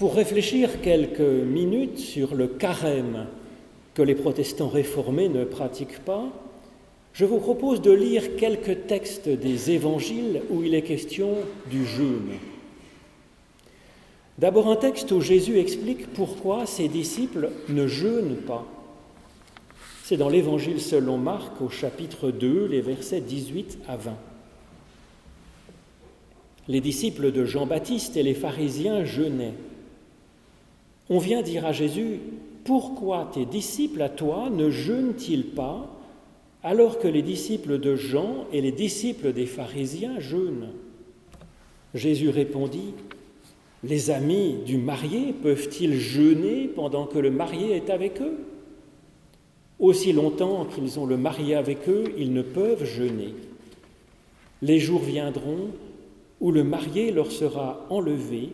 pour réfléchir quelques minutes sur le carême que les protestants réformés ne pratiquent pas, je vous propose de lire quelques textes des évangiles où il est question du jeûne. D'abord un texte où Jésus explique pourquoi ses disciples ne jeûnent pas. C'est dans l'évangile selon Marc, au chapitre 2, les versets 18 à 20. Les disciples de Jean-Baptiste et les pharisiens jeûnaient. On vient dire à Jésus, « Pourquoi tes disciples à toi ne jeûnent-ils pas alors que les disciples de Jean et les disciples des pharisiens jeûnent ?» Jésus répondit, « Les amis du marié peuvent-ils jeûner pendant que le marié est avec eux ? Aussi longtemps qu'ils ont le marié avec eux, ils ne peuvent jeûner. Les jours viendront où le marié leur sera enlevé,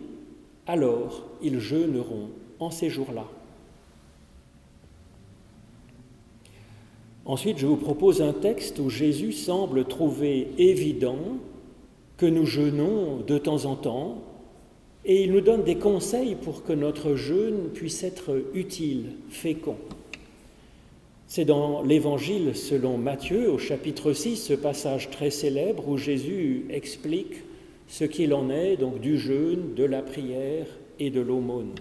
alors ils jeûneront en ces jours-là. » Ensuite, je vous propose un texte où Jésus semble trouver évident que nous jeûnons de temps en temps, et il nous donne des conseils pour que notre jeûne puisse être utile, fécond. C'est dans l'Évangile selon Matthieu, au chapitre 6, ce passage très célèbre où Jésus explique ce qu'il en est donc du jeûne, de la prière et de l'aumône.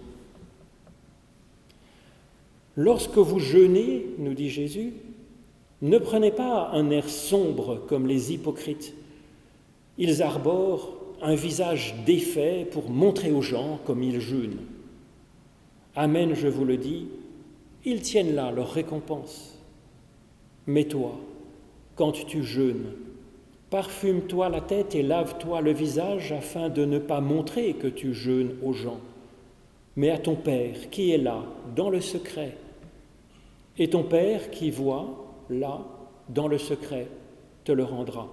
Lorsque vous jeûnez, nous dit Jésus, ne prenez pas un air sombre comme les hypocrites. Ils arborent un visage défait pour montrer aux gens comme ils jeûnent. Amen, je vous le dis, ils tiennent là leur récompense. Mais toi, quand tu jeûnes, parfume-toi la tête et lave-toi le visage afin de ne pas montrer que tu jeûnes aux gens, mais à ton Père qui est là, dans le secret. Et ton Père qui voit, là, dans le secret, te le rendra.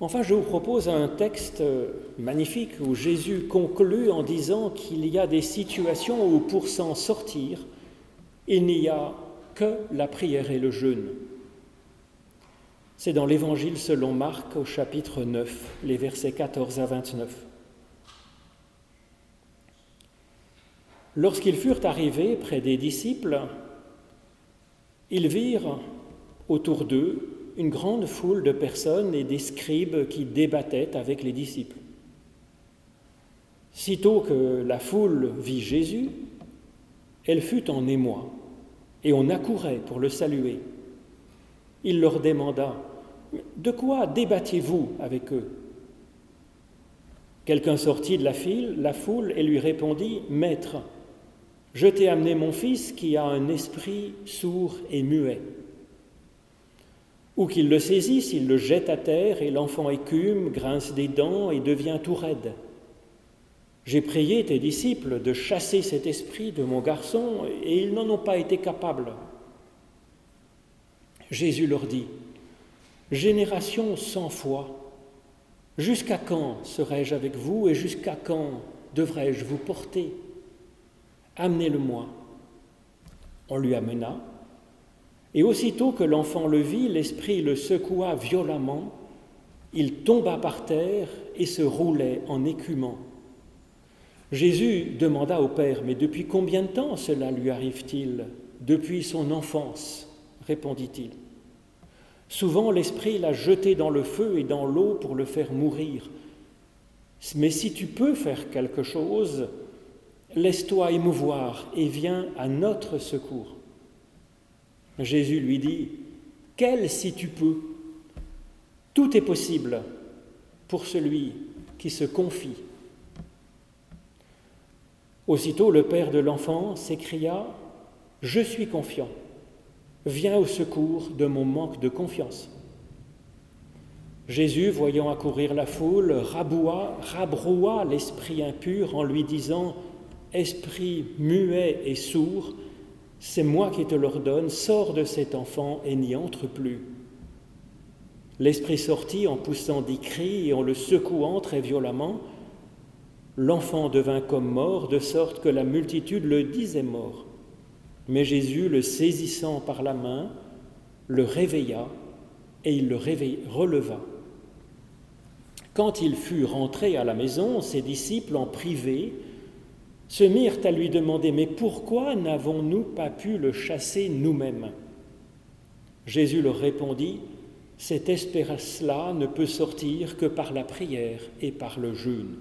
Enfin, je vous propose un texte magnifique où Jésus conclut en disant qu'il y a des situations où, pour s'en sortir, il n'y a que la prière et le jeûne. C'est dans l'Évangile selon Marc, au chapitre 9, les versets 14 à 29. Lorsqu'ils furent arrivés près des disciples, ils virent autour d'eux une grande foule de personnes et des scribes qui débattaient avec les disciples. Sitôt que la foule vit Jésus, elle fut en émoi, et on accourait pour le saluer. Il leur demanda, « De quoi débattiez-vous avec eux ?» Quelqu'un sortit de la foule et lui répondit, « Maître, je t'ai amené mon fils qui a un esprit sourd et muet. » Ou qu'il le saisisse, il le jette à terre, et l'enfant écume, grince des dents et devient tout raide. J'ai prié tes disciples de chasser cet esprit de mon garçon, et ils n'en ont pas été capables. Jésus leur dit, « Génération sans foi, jusqu'à quand serai-je avec vous, et jusqu'à quand devrais-je vous porter ? Amenez-le-moi. » On lui amena. Et aussitôt que l'enfant le vit, l'esprit le secoua violemment, il tomba par terre et se roulait en écumant. Jésus demanda au Père, « Mais depuis combien de temps cela lui arrive-t-il ? » ?»« Depuis son enfance, » répondit-il. « Souvent l'esprit l'a jeté dans le feu et dans l'eau pour le faire mourir. Mais si tu peux faire quelque chose, laisse-toi émouvoir et viens à notre secours. » Jésus lui dit, « Quel si tu peux ? Tout est possible pour celui qui se confie. » Aussitôt, le père de l'enfant s'écria, « Je suis confiant, viens au secours de mon manque de confiance. » Jésus, voyant accourir la foule, rabroua l'esprit impur en lui disant, « Esprit muet et sourd, c'est moi qui te l'ordonne, sors de cet enfant et n'y entre plus. » L'esprit sortit en poussant des cris et en le secouant très violemment. L'enfant devint comme mort, de sorte que la multitude le disait mort. Mais Jésus, le saisissant par la main, le réveilla et il le releva. Quand il fut rentré à la maison, ses disciples, en privé, se mirent à lui demander « Mais pourquoi n'avons-nous pas pu le chasser nous-mêmes » Jésus leur répondit « Cette espèce-là ne peut sortir que par la prière et par le jeûne. »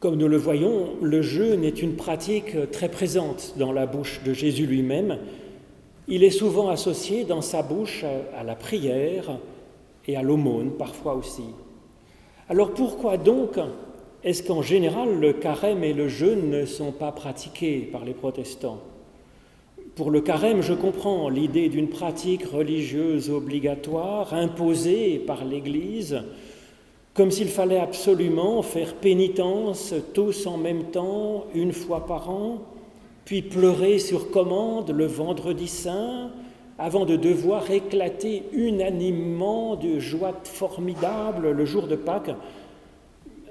Comme nous le voyons, le jeûne est une pratique très présente dans la bouche de Jésus lui-même. Il est souvent associé dans sa bouche à la prière et à l'aumône parfois aussi. Alors pourquoi donc est-ce qu'en général le carême et le jeûne ne sont pas pratiqués par les protestants ? Pour le carême, je comprends l'idée d'une pratique religieuse obligatoire imposée par l'Église, comme s'il fallait absolument faire pénitence tous en même temps, une fois par an, puis pleurer sur commande le vendredi saint, avant de devoir éclater unanimement de joie formidable le jour de Pâques.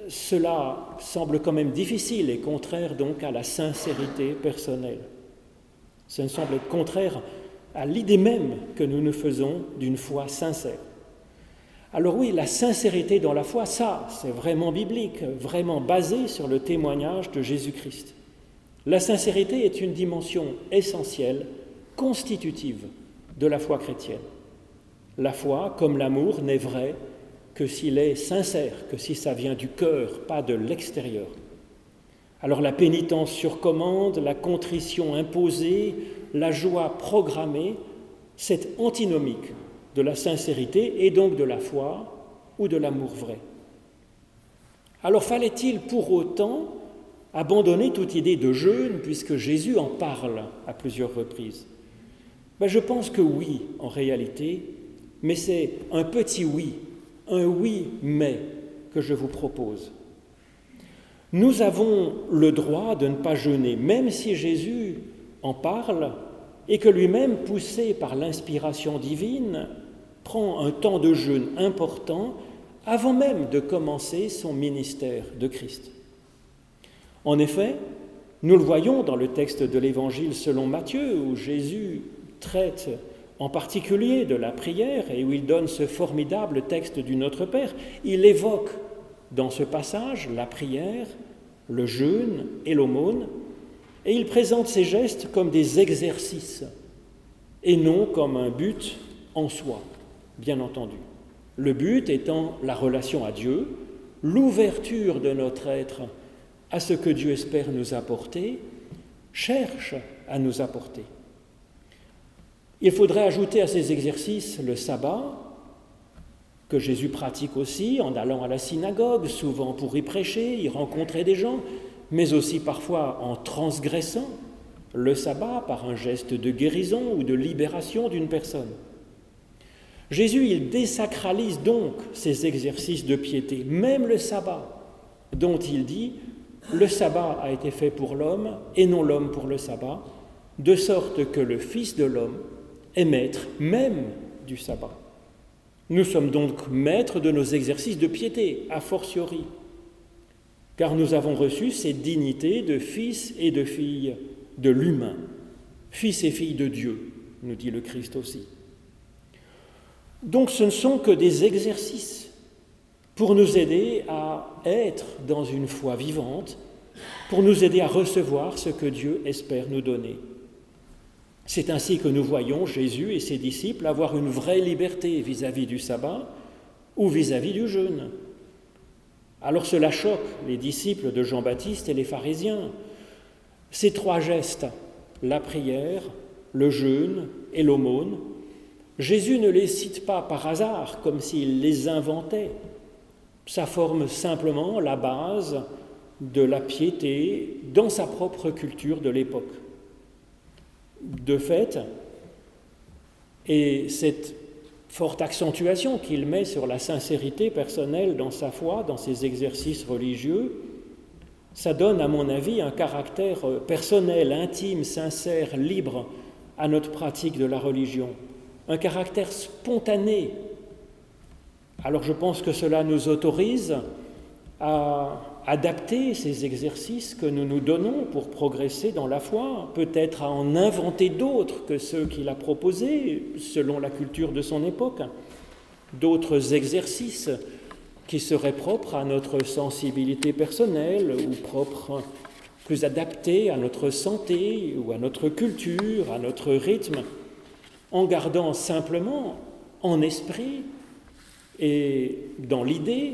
Cela semble quand même difficile et contraire donc à la sincérité personnelle. Ça semble être contraire à l'idée même que nous nous faisons d'une foi sincère. Alors oui, la sincérité dans la foi, ça, c'est vraiment biblique, vraiment basé sur le témoignage de Jésus-Christ. La sincérité est une dimension essentielle, constitutive de la foi chrétienne. La foi, comme l'amour, n'est vrai que s'il est sincère, que si ça vient du cœur, pas de l'extérieur. Alors la pénitence sur commande, la contrition imposée, la joie programmée, c'est antinomique de la sincérité et donc de la foi ou de l'amour vrai. Alors fallait-il pour autant abandonner toute idée de jeûne puisque Jésus en parle à plusieurs reprises ? Je pense que oui en réalité, mais c'est un petit oui, un oui mais que je vous propose. Nous avons le droit de ne pas jeûner, même si Jésus en parle et que lui-même, poussé par l'inspiration divine, prend un temps de jeûne important avant même de commencer son ministère de Christ. En effet, nous le voyons dans le texte de l'Évangile selon Matthieu, où Jésus traite en particulier de la prière et où il donne ce formidable texte du Notre Père. Il évoque dans ce passage la prière, le jeûne et l'aumône, et il présente ces gestes comme des exercices et non comme un but en soi, bien entendu. Le but étant la relation à Dieu, l'ouverture de notre être à ce que Dieu espère nous apporter, cherche à nous apporter. Il faudrait ajouter à ces exercices le sabbat, que Jésus pratique aussi en allant à la synagogue, souvent pour y prêcher, y rencontrer des gens, mais aussi parfois en transgressant le sabbat par un geste de guérison ou de libération d'une personne. Jésus, il désacralise donc ces exercices de piété, même le sabbat, dont il dit « Le sabbat a été fait pour l'homme et non l'homme pour le sabbat, de sorte que le Fils de l'homme est maître même du sabbat. » Nous sommes donc maîtres de nos exercices de piété, a fortiori, car nous avons reçu ces dignités de fils et de filles de l'humain, fils et filles de Dieu, nous dit le Christ aussi. Donc ce ne sont que des exercices pour nous aider à être dans une foi vivante, pour nous aider à recevoir ce que Dieu espère nous donner. C'est ainsi que nous voyons Jésus et ses disciples avoir une vraie liberté vis-à-vis du sabbat ou vis-à-vis du jeûne. Alors cela choque les disciples de Jean-Baptiste et les pharisiens. Ces trois gestes, la prière, le jeûne et l'aumône, Jésus ne les cite pas par hasard, comme s'il les inventait. Ça forme simplement la base de la piété dans sa propre culture de l'époque. De fait, et cette forte accentuation qu'il met sur la sincérité personnelle dans sa foi, dans ses exercices religieux, ça donne, à mon avis, un caractère personnel, intime, sincère, libre à notre pratique de la religion. Un caractère spontané. Alors je pense que cela nous autorise à adapter ces exercices que nous nous donnons pour progresser dans la foi, peut-être à en inventer d'autres que ceux qu'il a proposés, selon la culture de son époque, d'autres exercices qui seraient propres à notre sensibilité personnelle ou propres, plus adaptés à notre santé ou à notre culture, à notre rythme, en gardant simplement en esprit et dans l'idée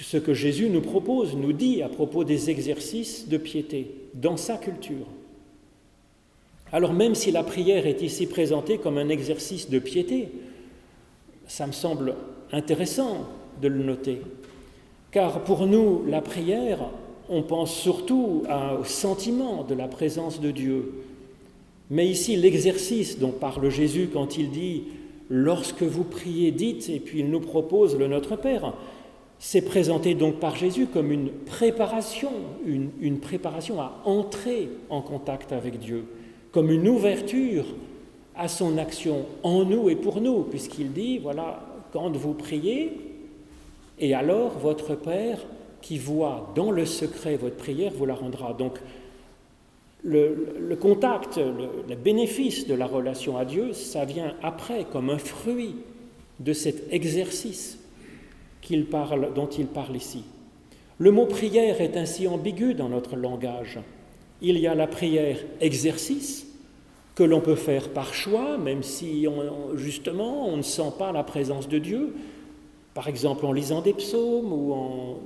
ce que Jésus nous propose, nous dit à propos des exercices de piété dans sa culture. Alors même si la prière est ici présentée comme un exercice de piété, ça me semble intéressant de le noter, car pour nous, la prière, on pense surtout au sentiment de la présence de Dieu. Mais ici, l'exercice dont parle Jésus quand il dit « lorsque vous priez, dites » et puis il nous propose le Notre Père, c'est présenté donc par Jésus comme une préparation, une préparation à entrer en contact avec Dieu, comme une ouverture à son action en nous et pour nous, puisqu'il dit, voilà, quand vous priez, et alors votre Père qui voit dans le secret votre prière vous la rendra. Donc le contact, le bénéfice de la relation à Dieu, ça vient après comme un fruit de cet exercice dont il parle ici. Le mot « prière » est ainsi ambigu dans notre langage. Il y a la prière « exercice » que l'on peut faire par choix, même si, justement, on ne sent pas la présence de Dieu, par exemple en lisant des psaumes ou en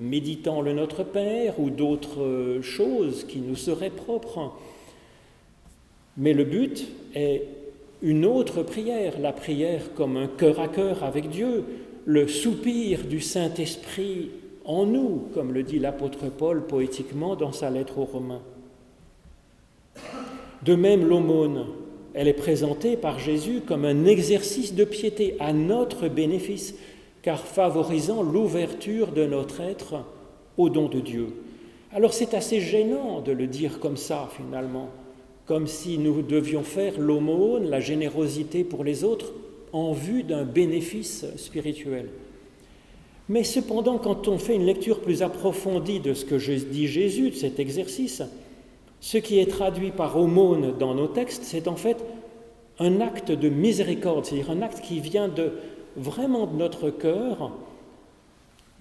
méditant le Notre Père ou d'autres choses qui nous seraient propres. Mais le but est une autre prière, la prière comme un cœur à cœur avec Dieu, le soupir du Saint-Esprit en nous, comme le dit l'apôtre Paul poétiquement dans sa lettre aux Romains. De même, l'aumône, elle est présentée par Jésus comme un exercice de piété à notre bénéfice, car favorisant l'ouverture de notre être au don de Dieu. Alors c'est assez gênant de le dire comme ça, finalement, comme si nous devions faire l'aumône, la générosité pour les autres, en vue d'un bénéfice spirituel. Mais cependant, quand on fait une lecture plus approfondie de ce que dit Jésus, de cet exercice, ce qui est traduit par aumône dans nos textes, c'est en fait un acte de miséricorde, c'est-à-dire un acte qui vient vraiment de notre cœur,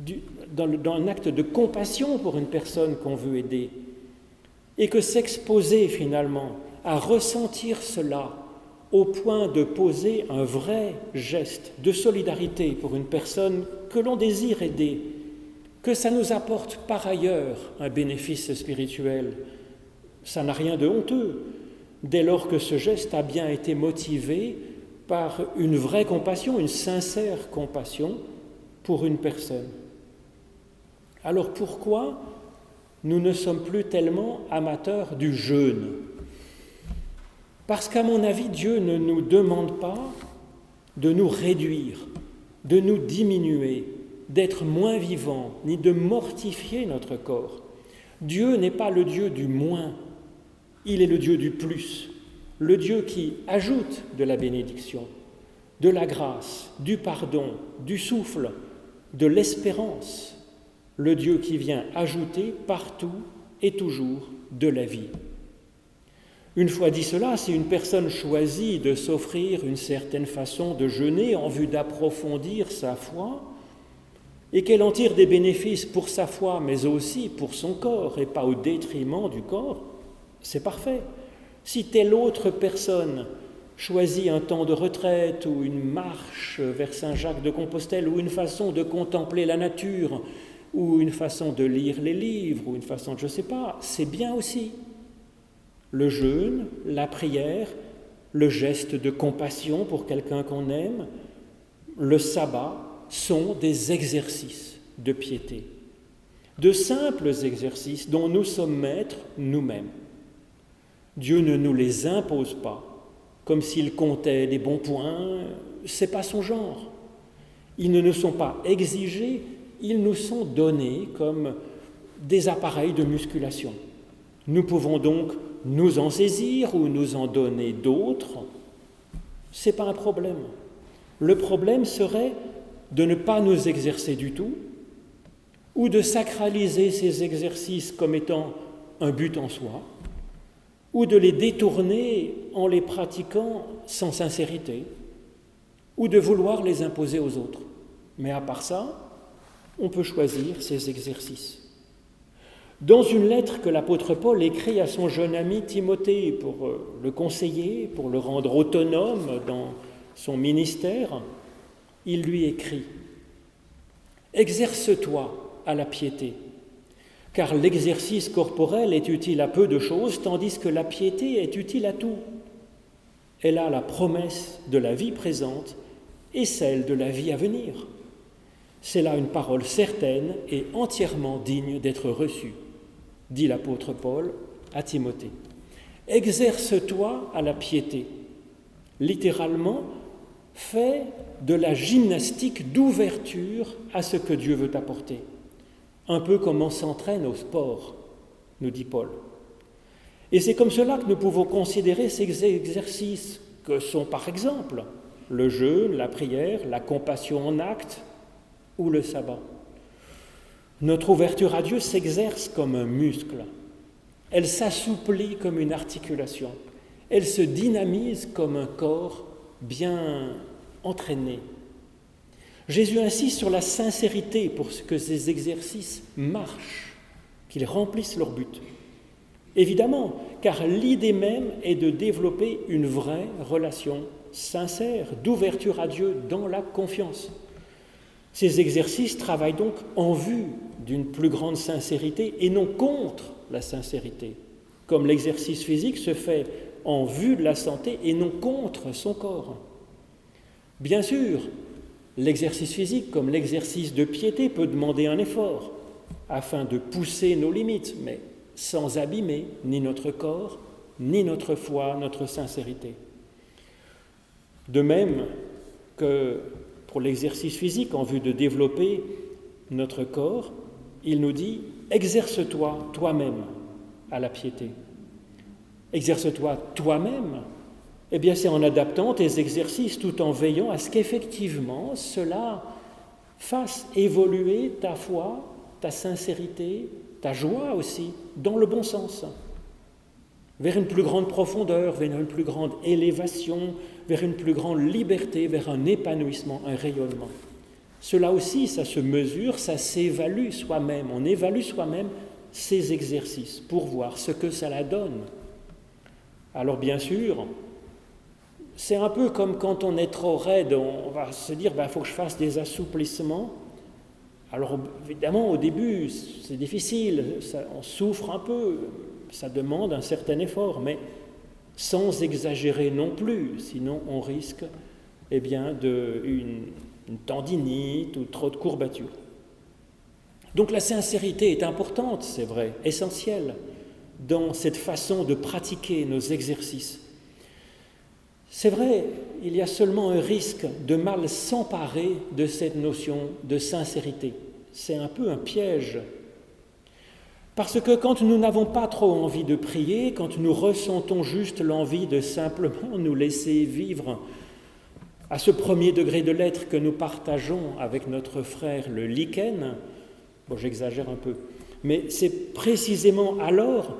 dans un acte de compassion pour une personne qu'on veut aider. Et que s'exposer finalement à ressentir cela, au point de poser un vrai geste de solidarité pour une personne que l'on désire aider, que ça nous apporte par ailleurs un bénéfice spirituel, ça n'a rien de honteux, dès lors que ce geste a bien été motivé par une vraie compassion, une sincère compassion pour une personne. Alors pourquoi nous ne sommes plus tellement amateurs du jeûne ? Parce qu'à mon avis, Dieu ne nous demande pas de nous réduire, de nous diminuer, d'être moins vivants, ni de mortifier notre corps. Dieu n'est pas le Dieu du moins, il est le Dieu du plus, le Dieu qui ajoute de la bénédiction, de la grâce, du pardon, du souffle, de l'espérance, le Dieu qui vient ajouter partout et toujours de la vie. Une fois dit cela, si une personne choisit de s'offrir une certaine façon de jeûner en vue d'approfondir sa foi, et qu'elle en tire des bénéfices pour sa foi, mais aussi pour son corps, et pas au détriment du corps, c'est parfait. Si telle autre personne choisit un temps de retraite ou une marche vers Saint-Jacques de Compostelle, ou une façon de contempler la nature, ou une façon de lire les livres, ou une façon de je ne sais pas, c'est bien aussi. Le jeûne, la prière, le geste de compassion pour quelqu'un qu'on aime, le sabbat, sont des exercices de piété, de simples exercices dont nous sommes maîtres nous-mêmes. Dieu ne nous les impose pas, comme s'il comptait les bons points, ce n'est pas son genre. Ils ne nous sont pas exigés, ils nous sont donnés comme des appareils de musculation. Nous pouvons donc nous en saisir ou nous en donner d'autres, ce n'est pas un problème. Le problème serait de ne pas nous exercer du tout ou de sacraliser ces exercices comme étant un but en soi ou de les détourner en les pratiquant sans sincérité ou de vouloir les imposer aux autres. Mais à part ça, on peut choisir ces exercices. Dans une lettre que l'apôtre Paul écrit à son jeune ami Timothée pour le conseiller, pour le rendre autonome dans son ministère, il lui écrit « Exerce-toi à la piété, car l'exercice corporel est utile à peu de choses, tandis que la piété est utile à tout. Elle a la promesse de la vie présente et celle de la vie à venir. C'est là une parole certaine et entièrement digne d'être reçue. » dit l'apôtre Paul à Timothée. « Exerce-toi à la piété. » Littéralement, fais de la gymnastique d'ouverture à ce que Dieu veut t'apporter. Un peu comme on s'entraîne au sport, nous dit Paul. Et c'est comme cela que nous pouvons considérer ces exercices que sont par exemple le jeûne, la prière, la compassion en acte ou le sabbat. Notre ouverture à Dieu s'exerce comme un muscle. Elle s'assouplit comme une articulation. Elle se dynamise comme un corps bien entraîné. Jésus insiste sur la sincérité pour que ces exercices marchent, qu'ils remplissent leur but. Évidemment, car l'idée même est de développer une vraie relation sincère, d'ouverture à Dieu dans la confiance. Ces exercices travaillent donc en vue d'une plus grande sincérité et non contre la sincérité, comme l'exercice physique se fait en vue de la santé et non contre son corps. Bien sûr, l'exercice physique, comme l'exercice de piété, peut demander un effort afin de pousser nos limites, mais sans abîmer ni notre corps, ni notre foi, notre sincérité. De même que pour l'exercice physique, en vue de développer notre corps, il nous dit « Exerce-toi toi-même à la piété ». Exerce-toi toi-même, eh bien c'est en adaptant tes exercices tout en veillant à ce qu'effectivement cela fasse évoluer ta foi, ta sincérité, ta joie aussi, dans le bon sens, vers une plus grande profondeur, vers une plus grande élévation, vers une plus grande liberté, vers un épanouissement, un rayonnement. Cela aussi, ça se mesure, ça s'évalue soi-même, on évalue soi-même ces exercices pour voir ce que ça la donne. Alors bien sûr, c'est un peu comme quand on est trop raide, on va se dire « il faut que je fasse des assouplissements ». Alors évidemment, au début, c'est difficile, on souffre un peu, ça demande un certain effort, mais sans exagérer non plus, sinon on risque une tendinite ou trop de courbatures. Donc la sincérité est importante, c'est vrai, essentielle, dans cette façon de pratiquer nos exercices. C'est vrai, il y a seulement un risque de mal s'emparer de cette notion de sincérité. C'est un peu un piège. Parce que quand nous n'avons pas trop envie de prier, quand nous ressentons juste l'envie de simplement nous laisser vivre à ce premier degré de l'être que nous partageons avec notre frère le lichen, bon, j'exagère un peu, mais c'est précisément alors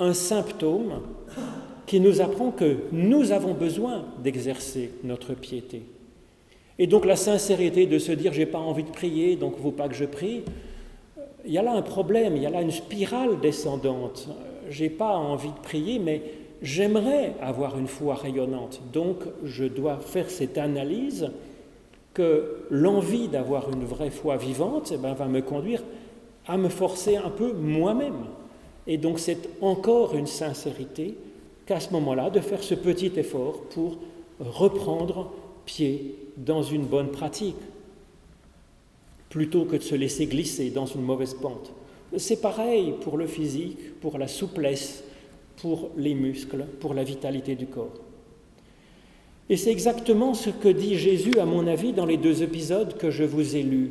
un symptôme qui nous apprend que nous avons besoin d'exercer notre piété. Et donc la sincérité de se dire « j'ai pas envie de prier, donc il ne faut pas que je prie », il y a là un problème, il y a là une spirale descendante. J'ai pas envie de prier, mais j'aimerais avoir une foi rayonnante. Donc je dois faire cette analyse que l'envie d'avoir une vraie foi vivante va me conduire à me forcer un peu moi-même. Et donc c'est encore une sincérité qu'à ce moment-là, de faire ce petit effort pour reprendre pied dans une bonne pratique. plutôt que de se laisser glisser dans une mauvaise pente. C'est pareil pour le physique, pour la souplesse, pour les muscles, pour la vitalité du corps. Et c'est exactement ce que dit Jésus, à mon avis, dans les deux épisodes que je vous ai lus.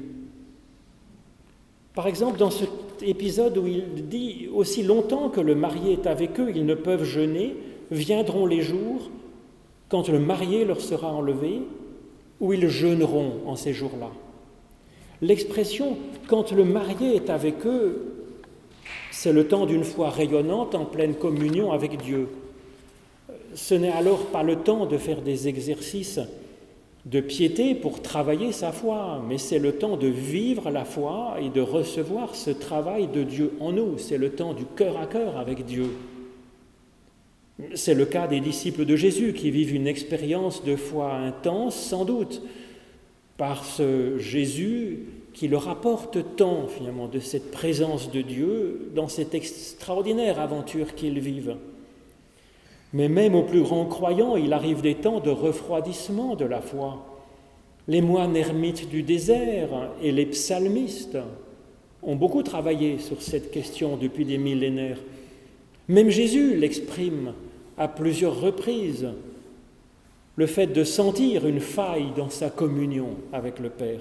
Par exemple, dans cet épisode où il dit « Aussi longtemps que le marié est avec eux, ils ne peuvent jeûner, viendront les jours quand le marié leur sera enlevé, où ils jeûneront en ces jours-là. » L'expression « quand le marié est avec eux », c'est le temps d'une foi rayonnante en pleine communion avec Dieu. Ce n'est alors pas le temps de faire des exercices de piété pour travailler sa foi, mais c'est le temps de vivre la foi et de recevoir ce travail de Dieu en nous. C'est le temps du cœur à cœur avec Dieu. C'est le cas des disciples de Jésus qui vivent une expérience de foi intense, sans doute, par ce Jésus qui leur apporte tant, finalement, de cette présence de Dieu dans cette extraordinaire aventure qu'ils vivent. Mais même aux plus grands croyants, il arrive des temps de refroidissement de la foi. Les moines ermites du désert et les psalmistes ont beaucoup travaillé sur cette question depuis des millénaires. Même Jésus l'exprime à plusieurs reprises, le fait de sentir une faille dans sa communion avec le Père.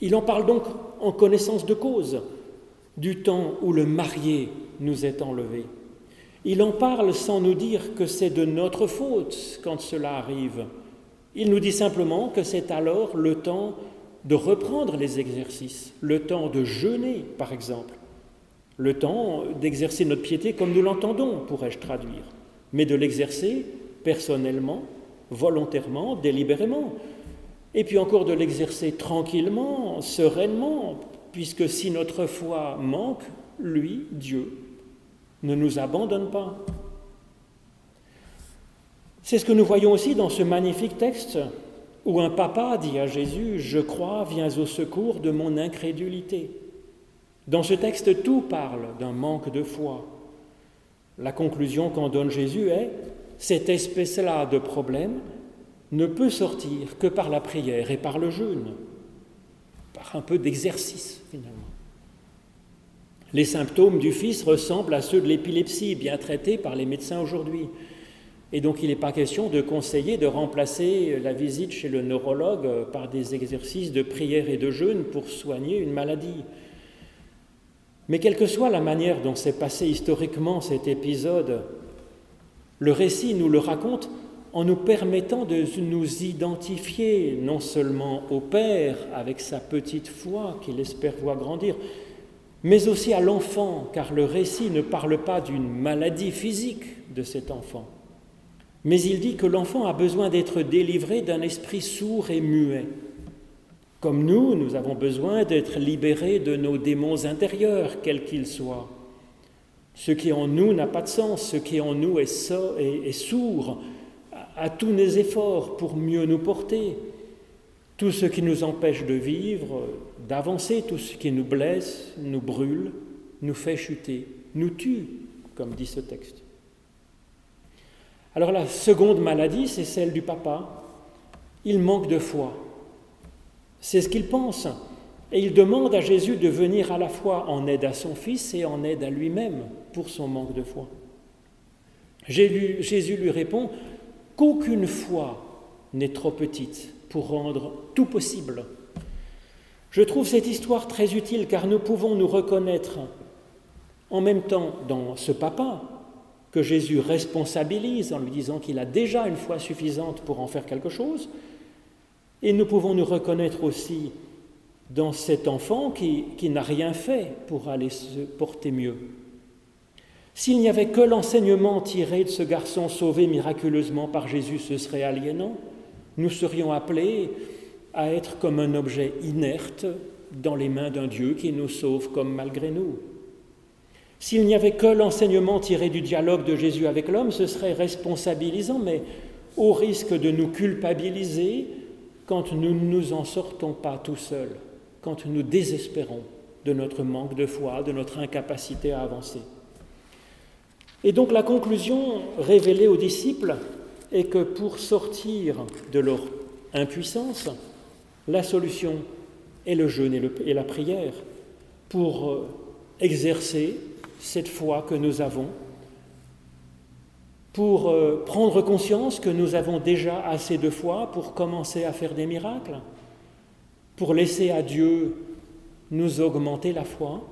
Il en parle donc en connaissance de cause, du temps où le marié nous est enlevé. Il en parle sans nous dire que c'est de notre faute quand cela arrive. Il nous dit simplement que c'est alors le temps de reprendre les exercices, le temps de jeûner, par exemple, le temps d'exercer notre piété comme nous l'entendons, pourrais-je traduire, mais de l'exercer personnellement, volontairement, délibérément, et puis encore de l'exercer tranquillement, sereinement, puisque si notre foi manque, lui, Dieu, ne nous abandonne pas. C'est ce que nous voyons aussi dans ce magnifique texte où un papa dit à Jésus « Je crois, viens au secours de mon incrédulité ». Dans ce texte, tout parle d'un manque de foi. La conclusion qu'en donne Jésus est « Cette espèce-là de problème ne peut sortir que par la prière et par le jeûne, par un peu d'exercice finalement. » Les symptômes du fils ressemblent à ceux de l'épilepsie, bien traités par les médecins aujourd'hui. Et donc il n'est pas question de conseiller de remplacer la visite chez le neurologue par des exercices de prière et de jeûne pour soigner une maladie. Mais quelle que soit la manière dont s'est passé historiquement cet épisode, le récit nous le raconte en nous permettant de nous identifier non seulement au Père avec sa petite foi qu'il espère voir grandir, mais aussi à l'enfant, car le récit ne parle pas d'une maladie physique de cet enfant. Mais il dit que l'enfant a besoin d'être délivré d'un esprit sourd et muet. Comme nous, nous avons besoin d'être libérés de nos démons intérieurs, quels qu'ils soient. Ce qui est en nous n'a pas de sens, ce qui est en nous est sourd à tous nos efforts pour mieux nous porter. Tout ce qui nous empêche de vivre, d'avancer, tout ce qui nous blesse, nous brûle, nous fait chuter, nous tue, comme dit ce texte. Alors la seconde maladie, c'est celle du papa. Il manque de foi. C'est ce qu'il pense. Et il demande à Jésus de venir à la fois en aide à son fils et en aide à lui-même pour son manque de foi. Jésus lui répond qu'aucune foi n'est trop petite pour rendre tout possible. Je trouve cette histoire très utile car nous pouvons nous reconnaître en même temps dans ce papa que Jésus responsabilise en lui disant qu'il a déjà une foi suffisante pour en faire quelque chose, et nous pouvons nous reconnaître aussi dans cet enfant qui n'a rien fait pour aller se porter mieux. S'il n'y avait que l'enseignement tiré de ce garçon sauvé miraculeusement par Jésus, ce serait aliénant. Nous serions appelés à être comme un objet inerte dans les mains d'un Dieu qui nous sauve comme malgré nous. S'il n'y avait que l'enseignement tiré du dialogue de Jésus avec l'homme, ce serait responsabilisant, mais au risque de nous culpabiliser quand nous ne nous en sortons pas tout seuls, quand nous désespérons de notre manque de foi, de notre incapacité à avancer. Et donc la conclusion révélée aux disciples est que pour sortir de leur impuissance, la solution, et le jeûne et la prière pour exercer cette foi que nous avons, pour prendre conscience que nous avons déjà assez de foi pour commencer à faire des miracles, pour laisser à Dieu nous augmenter la foi,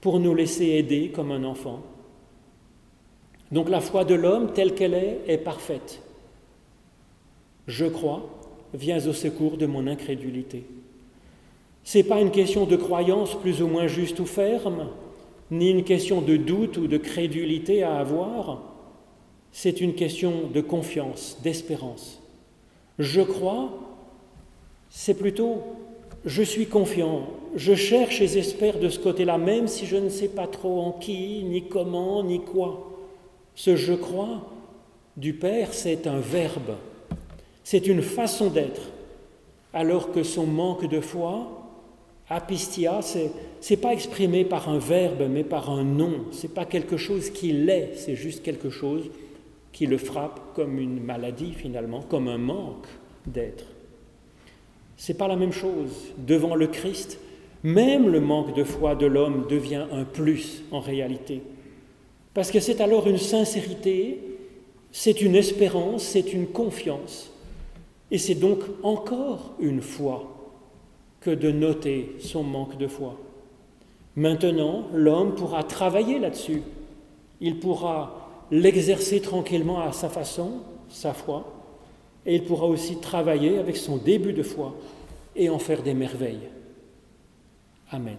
pour nous laisser aider comme un enfant. Donc la foi de l'homme telle qu'elle est parfaite. Je crois, viens au secours de mon incrédulité. Ce n'est pas une question de croyance plus ou moins juste ou ferme, ni une question de doute ou de crédulité à avoir. C'est une question de confiance, d'espérance. Je crois, c'est plutôt je suis confiant, je cherche et j'espère de ce côté-là, même si je ne sais pas trop en qui, ni comment, ni quoi. Ce je crois du Père, c'est un verbe, c'est une façon d'être, alors que son manque de foi, apistia, c'est pas exprimé par un verbe, mais par un nom. C'est pas quelque chose qui l'est, c'est juste quelque chose qui le frappe comme une maladie finalement, comme un manque d'être. C'est pas la même chose. Devant le Christ, même le manque de foi de l'homme devient un plus en réalité. Parce que c'est alors une sincérité, c'est une espérance, c'est une confiance. Et c'est donc encore une foi que de noter son manque de foi. Maintenant, l'homme pourra travailler là-dessus. Il pourra l'exercer tranquillement à sa façon, sa foi, et il pourra aussi travailler avec son début de foi et en faire des merveilles. Amen.